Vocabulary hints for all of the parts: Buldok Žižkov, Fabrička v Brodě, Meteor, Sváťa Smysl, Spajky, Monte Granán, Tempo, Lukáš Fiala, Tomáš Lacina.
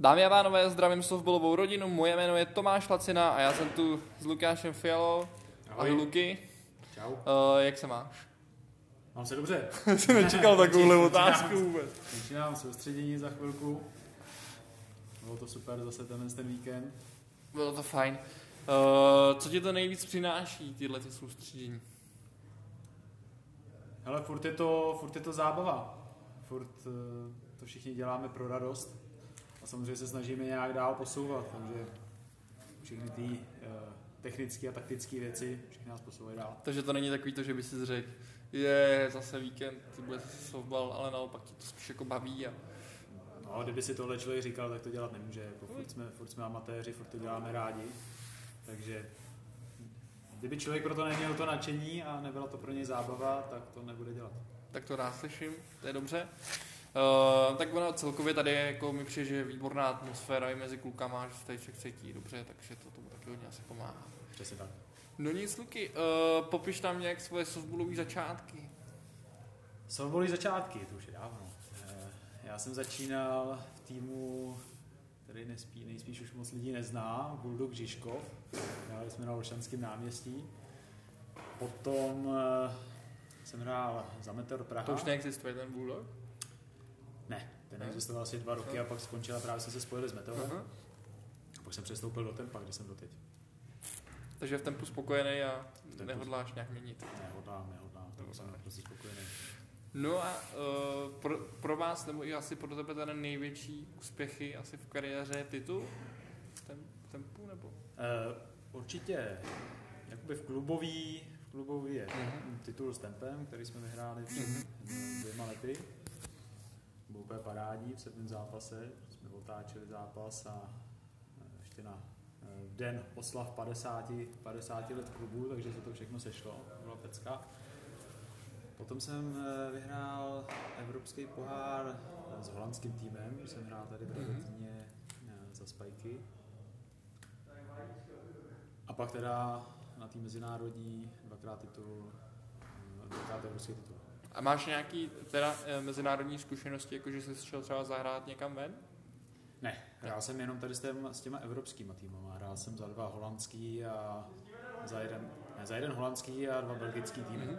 Dámy a pánové, zdravím softballovou rodinu, moje jméno je Tomáš Lacina a já jsem tu s Lukášem Fialou. Ahoj. A Luky. Čau. Jak se máš? Mám se dobře. Jsem nečekal takovouhle otázku vůbec. Začínám soustředění za chvilku. Bylo to super zase ten víkend. Bylo to fajn. Co ti to nejvíc přináší, tyhle ty soustředění? Hele, furt je to zábava. Furt to všichni děláme pro radost. A samozřejmě se snažíme nějak dál posouvat, takže všechny ty technické a taktické věci všechny nás posouvají dál. Takže to není takový to, že by si řekl, je zase víkend, bude se softball, ale naopak ti to spíš jako baví. A... No, kdyby si tohle člověk říkal, tak to dělat nemůže. Jako furt jsme amatéři, furt to děláme rádi. Takže kdyby člověk proto neměl to nadšení a nebyla to pro něj zábava, tak to nebude dělat. Tak to rád slyším, to je dobře. Tak ono celkově tady je, jako mi přijde, že je výborná atmosféra i mezi klukama, že se tady člověk cítí dobře, takže to mu taky hodně asi pomáhá. Přesně tak. No nic, Luky, popiš tam nějak svoje softballové začátky. Softballové začátky, to už je dávno. Já jsem začínal v týmu, který nejspíš už moc lidí nezná, Buldok Žižkov. Hráli jsme na Olšanském náměstí. Potom jsem hrál za Meteor Praha. To už neexistuje ten Buldok? Ne, ten existoval asi 2 roky a pak skončila, právě jsme se spojili s Meteorem. Uh-huh. A pak jsem přestoupil do Tempa, kde jsem doteď. Takže v Tempu spokojený a Tempu nehodláš nějak měnit? Nehodlám, tak jsem naprosto spokojený. No a pro vás, nebo i asi pro tebe ten největší úspěchy asi v kariéře titul? Tempu nebo? Určitě, jakoby v klubový je titul s Tempem, který jsme vyhráli před 2 lety. Bylo úplně parádní v 7. zápase, jsme otáčeli zápas a ještě na den oslav 50 let klubu, takže se to všechno sešlo, byla pecka. Potom jsem vyhrál evropský pohár s holandským týmem, jsem hrál tady v Brně za Spajky. A pak teda na té mezinárodní 2x evropský titul. A máš nějaký teda mezinárodní zkušenosti, jakože jsi šel třeba zahrát někam ven? Ne, hrál jsem jenom tady s těma evropskýma týmama. Hrál jsem za 2 holandský a za jeden holandský a 2 belgický týmy. Mm-hmm.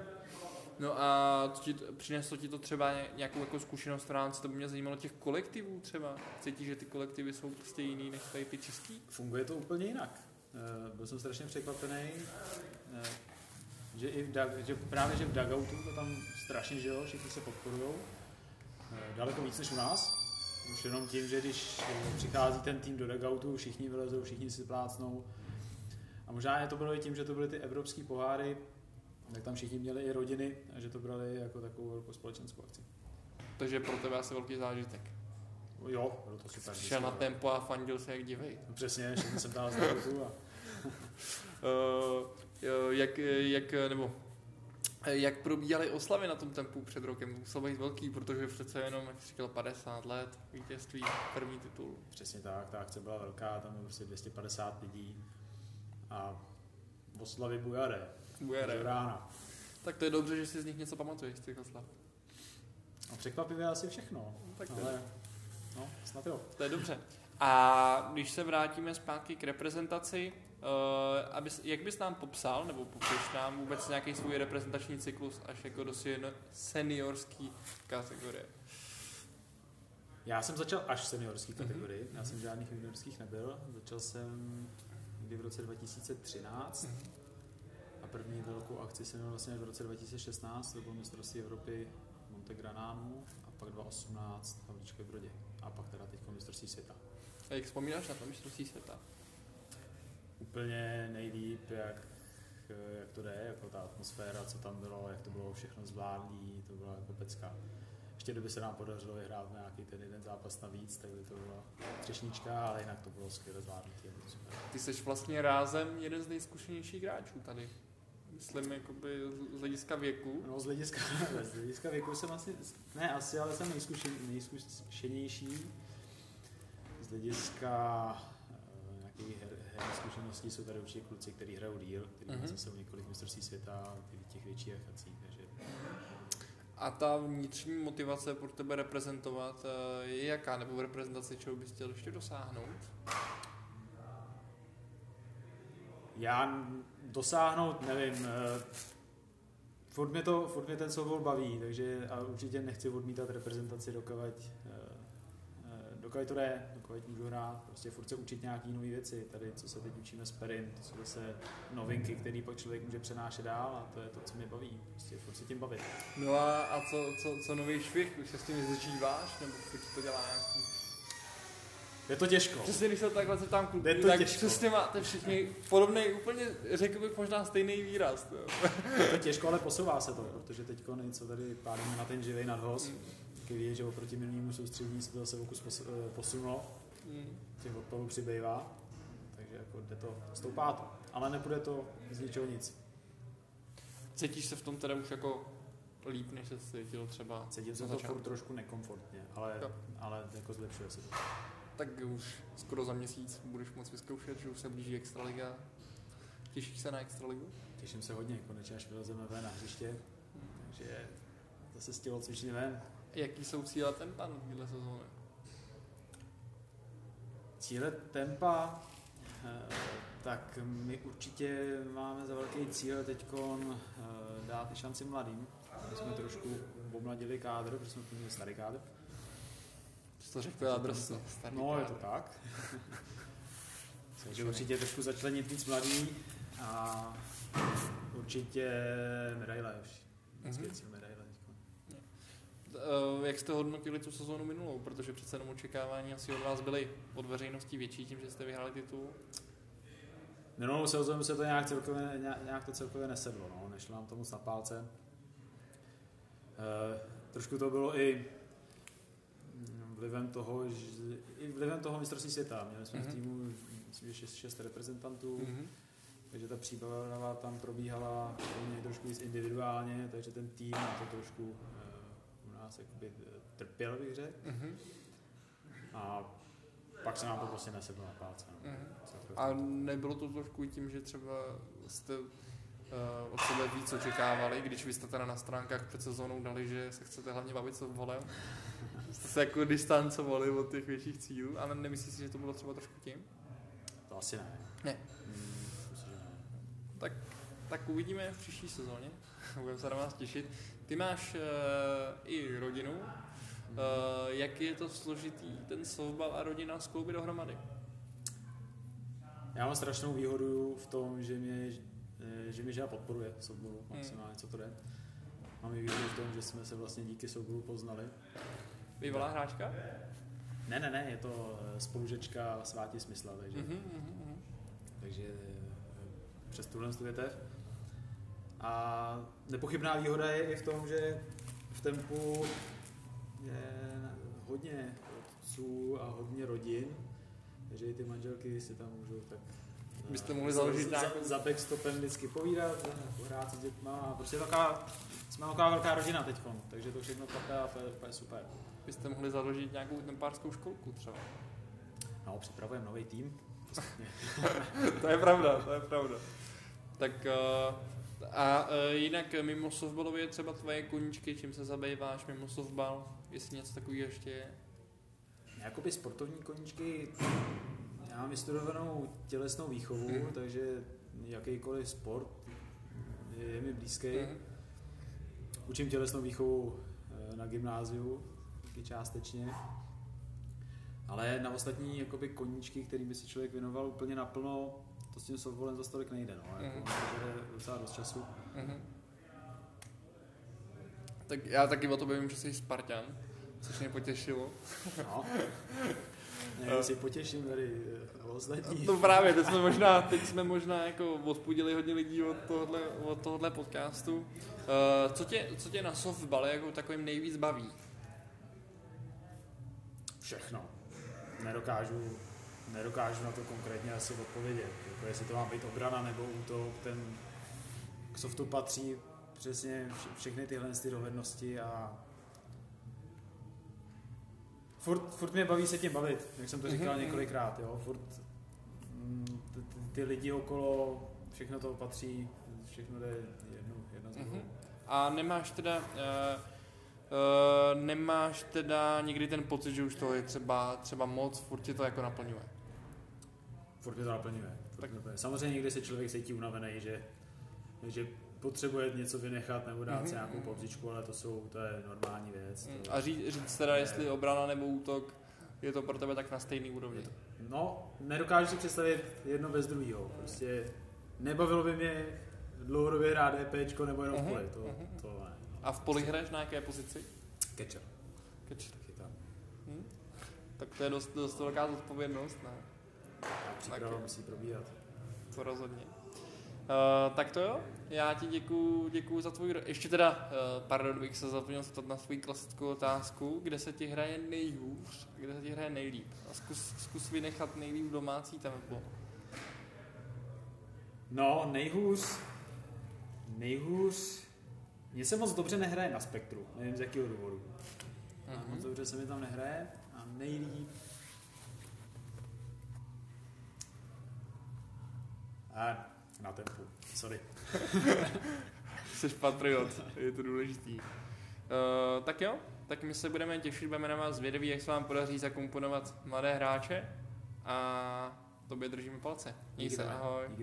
No a přineslo ti to třeba nějakou jako zkušenost, která se to by mě zajímalo, těch kolektivů třeba? Cítíš, že ty kolektivy jsou prostě jiný než tady ty český? Funguje to úplně jinak. Byl jsem strašně překvapený. Že v dugoutu to tam strašně žilo, všichni se podporujou. Daleko víc než u nás. Už jenom tím, že když přichází ten tým do dugoutu, všichni vylezou, všichni si plácnou. A možná to bylo i tím, že to byly ty evropský poháry, tak tam všichni měli i rodiny a že to brali jako takovou velkou společenskou akci. Takže pro tebe asi velký zážitek. Jo, bylo to super. Šel na Tempo a fandil se jak divej. No, přesně, všichni jsem dál z dugoutu a... Jak probíhaly oslavy na tom Tempu před rokem? To muselo být velký, protože přece jenom, jak jsi říkal, 50 let vítězství, první titul. Přesně tak, ta akce byla velká, tam bylo prostě 250 lidí a oslavy bujare. Rána. Tak to je dobře, že si z nich něco pamatuješ z těch oslav. A překvapivě asi všechno. Tak ale, no, snad jo. To je dobře. A když se vrátíme zpátky k reprezentaci, jak bys nám popsal, nebo popiš nám vůbec nějaký svůj reprezentační cyklus až jako do seniorský kategorie? Já jsem začal až v seniorský kategorii, já jsem žádných juniorských nebyl, začal jsem někdy v roce 2013 a první velkou akci jsem měl vlastně v roce 2016, to bylo mistrovství Evropy Monte Granánu a pak 2018 Fabrička v Brodě a pak teda teď mistrovství světa. A jak vzpomínáš na to mistrovství světa? Úplně nejlíp, jak to jde, jako ta atmosféra, co tam bylo, jak to bylo všechno zvládlý, to byla jako pecka. Ještě kdyby se nám podařilo vyhrát nějaký ten jeden zápas navíc, tak by to byla třešnička, ale jinak to bylo skvěle zvládnutý. Ty jsi vlastně rázem jeden z nejzkušenějších hráčů tady. Myslím, jakoby z hlediska věku. No, z hlediska věku jsem ale jsem nejzkušenější. Z hlediska nějakých zkušeností jsou tady určitě kluci, kteří hrajou díl, kteří mají zase několik mistrovství světa, těch větších akcí. Takže... A ta vnitřní motivace pro tebe reprezentovat je jaká? Nebo v reprezentaci čeho bys chtěl ještě dosáhnout? Já dosáhnout, nevím, furt mě ten softball baví, takže a určitě nechci odmítat reprezentaci, dokud to jde, dokud můžu hrát, prostě furt se učit nějaký nové věci, tady co se teď učíme z Perin, to jsou zase novinky, které pak člověk může přenášet dál a to je to, co mě baví, prostě furt se tím bavit. No a co nový švih, už se s tím vyzačíváš, nebo furt to dělá nějaký? Je to těžko. Přesně, když se takhle zeptám kluků, tak přesně máte všichni podobný, úplně řekl bych možná stejný výraz. Je to těžko, ale posouvá se to, protože teďko něco tady pádíme na ten živej nadhoz. Ví, že oproti minulému soustředění se to zase fokus posunulo, těch odpadů přibývá, takže jako jde to, stoupá to, ale nepůjde to z ničeho nic. Cítíš se v tom teda už jako líp, než se cítil třeba? Cítím se to furt trošku nekomfortně, ale jako zlepšuje se to. Tak už skoro za měsíc budeš moc vyzkoušet, že už se blíží extraliga. Těšíš se na extraligu? Těším se hodně, konečně až vylezeme ven na hřiště, takže zase z těho cvičně ven. Jaký jsou cíle tempa na téhle sezóně? Cíle tempa? Tak my určitě máme za velký cíl teďkon dát šanci mladým. My jsme trošku omladili kádr, protože jsme měli starý kádr. To řekl adresu. No, kádr. Je to tak. Takže určitě trošku začlenit víc mladý a určitě medaile už. Vždycky cíl medaile. Jak jste hodnotili tu sezónu minulou, protože přece jenom očekávání asi od vás byly od veřejnosti větší tím, že jste vyhráli titul? Minulou sezónu se to nějak celkově nesedlo, no. Nešlo nám to moc na pálce. Trošku to bylo i vlivem toho mistrovství světa. Měli jsme v týmu 6 reprezentantů, takže ta příprava tam probíhala trošku víc individuálně, takže ten tým to trošku nás jakoby trpěl, bych řekl. Mm-hmm. A pak se nám to prostě nesedlo na pálce. No. Mm-hmm. A nebylo to trošku tím, že třeba jste od sebe víc očekávali, když vy jste teda na stránkách před sezónou dali, že se chcete hlavně bavit s volem? Jste se jako distancovali od těch větších cílů, ale nemyslíš si, že to bylo třeba trošku tím? To asi ne. Ne. Myslím, že ne. Tak uvidíme v příští sezóně. Budeme se na vás těšit. Ty máš i rodinu. Jak je to složitý, ten softball a rodina skloubit dohromady? Já mám strašnou výhodu v tom, že mě žena podporuje v softballu. Maximálně, co to jde. Mám i výhodu v tom, že jsme se vlastně díky softballu poznali. Bývalá hráčka? Ne, je to spolužečka Sváti Smysla. Takže přes tuhle větev. A nepochybná výhoda je i v tom, že v Tempu je hodně otců a hodně rodin, takže i ty manželky si tam můžou tak byste mohli založit za backstopem vždycky povídat, hrát s dětma a prostě jsme taková velká rodina teďkom, takže to všechno plaká a to je super. Byste mohli založit nějakou tempářskou školku třeba? No, připravujeme nový tým. To je pravda. Tak a jinak mimo softballově třeba tvoje koníčky, čím se zabýváš mimo softball, jestli něco takového ještě je? Jakoby sportovní koníčky, já mám vystudovanou tělesnou výchovu, takže jakýkoliv sport je mi blízký. Učím tělesnou výchovu na gymnáziu, taky částečně. Ale na ostatní jakoby koníčky, kterým by se člověk věnoval úplně naplno, to s tím softballem zase tolik nejde, no. Jako to bude docela dost času. Tak já taky o tobě vím, že jsi Spartan, což mě potěšilo. No. Já si potěším tady ostatní. To právě, teď jsme možná jako odpudili hodně lidí od tohohle podcastu. Co tě na softballe jako takovým nejvíc baví? Všechno. Nedokážu na to konkrétně asi odpovědět. Jako jestli to má být obrana nebo útok, ten k softu patří přesně všechny tyhle dovednosti a furt mě baví se tím bavit, jak jsem to říkal několikrát, jo, furt ty lidi okolo, všechno to patří, všechno jde jedno z druhou. A nemáš teda Nemáš teda někdy ten pocit, že už to je třeba moc, furt tě to jako naplňuje? Furt je to naplňuje. Samozřejmě někdy se člověk cítí unavený, že potřebuje něco vynechat nebo dát si nějakou pauzičku, ale to je normální věc. To... A říct teda, jestli obrana nebo útok, je to pro tebe tak na stejný úrovni? No, nedokážu si představit jedno bez druhého. Prostě nebavilo by mě dlouhodobě hrát EPčko nebo jenom v poli. To ne. A v poli hraješ na jaké pozici? Catcher. Tak to je dost velká odpovědnost, ne? A příprava musí probíhat. To rozhodně. Tak to jo, já ti děkuju za tvůj... Ještě teda, pardon, bych se zapomněl zeptat na svou klasickou otázku, kde se ti hraje nejhůř a kde se ti hraje nejlíp. A zkus vynechat nejlíp domácí tempo. No, nejhůř... Mně se moc dobře nehraje na spektru, nevím z jakého důvodu. Mm-hmm. Moc dobře se mi tam nehraje a nejlíp... A... Na tempu, sorry. Jseš patriot, je to důležitý. Tak jo, tak my se budeme těšit, budeme na vás zvědaví, jak se vám podaří zakomponovat mladé hráče a tobě držíme palce. Díky, ahoj. Díky.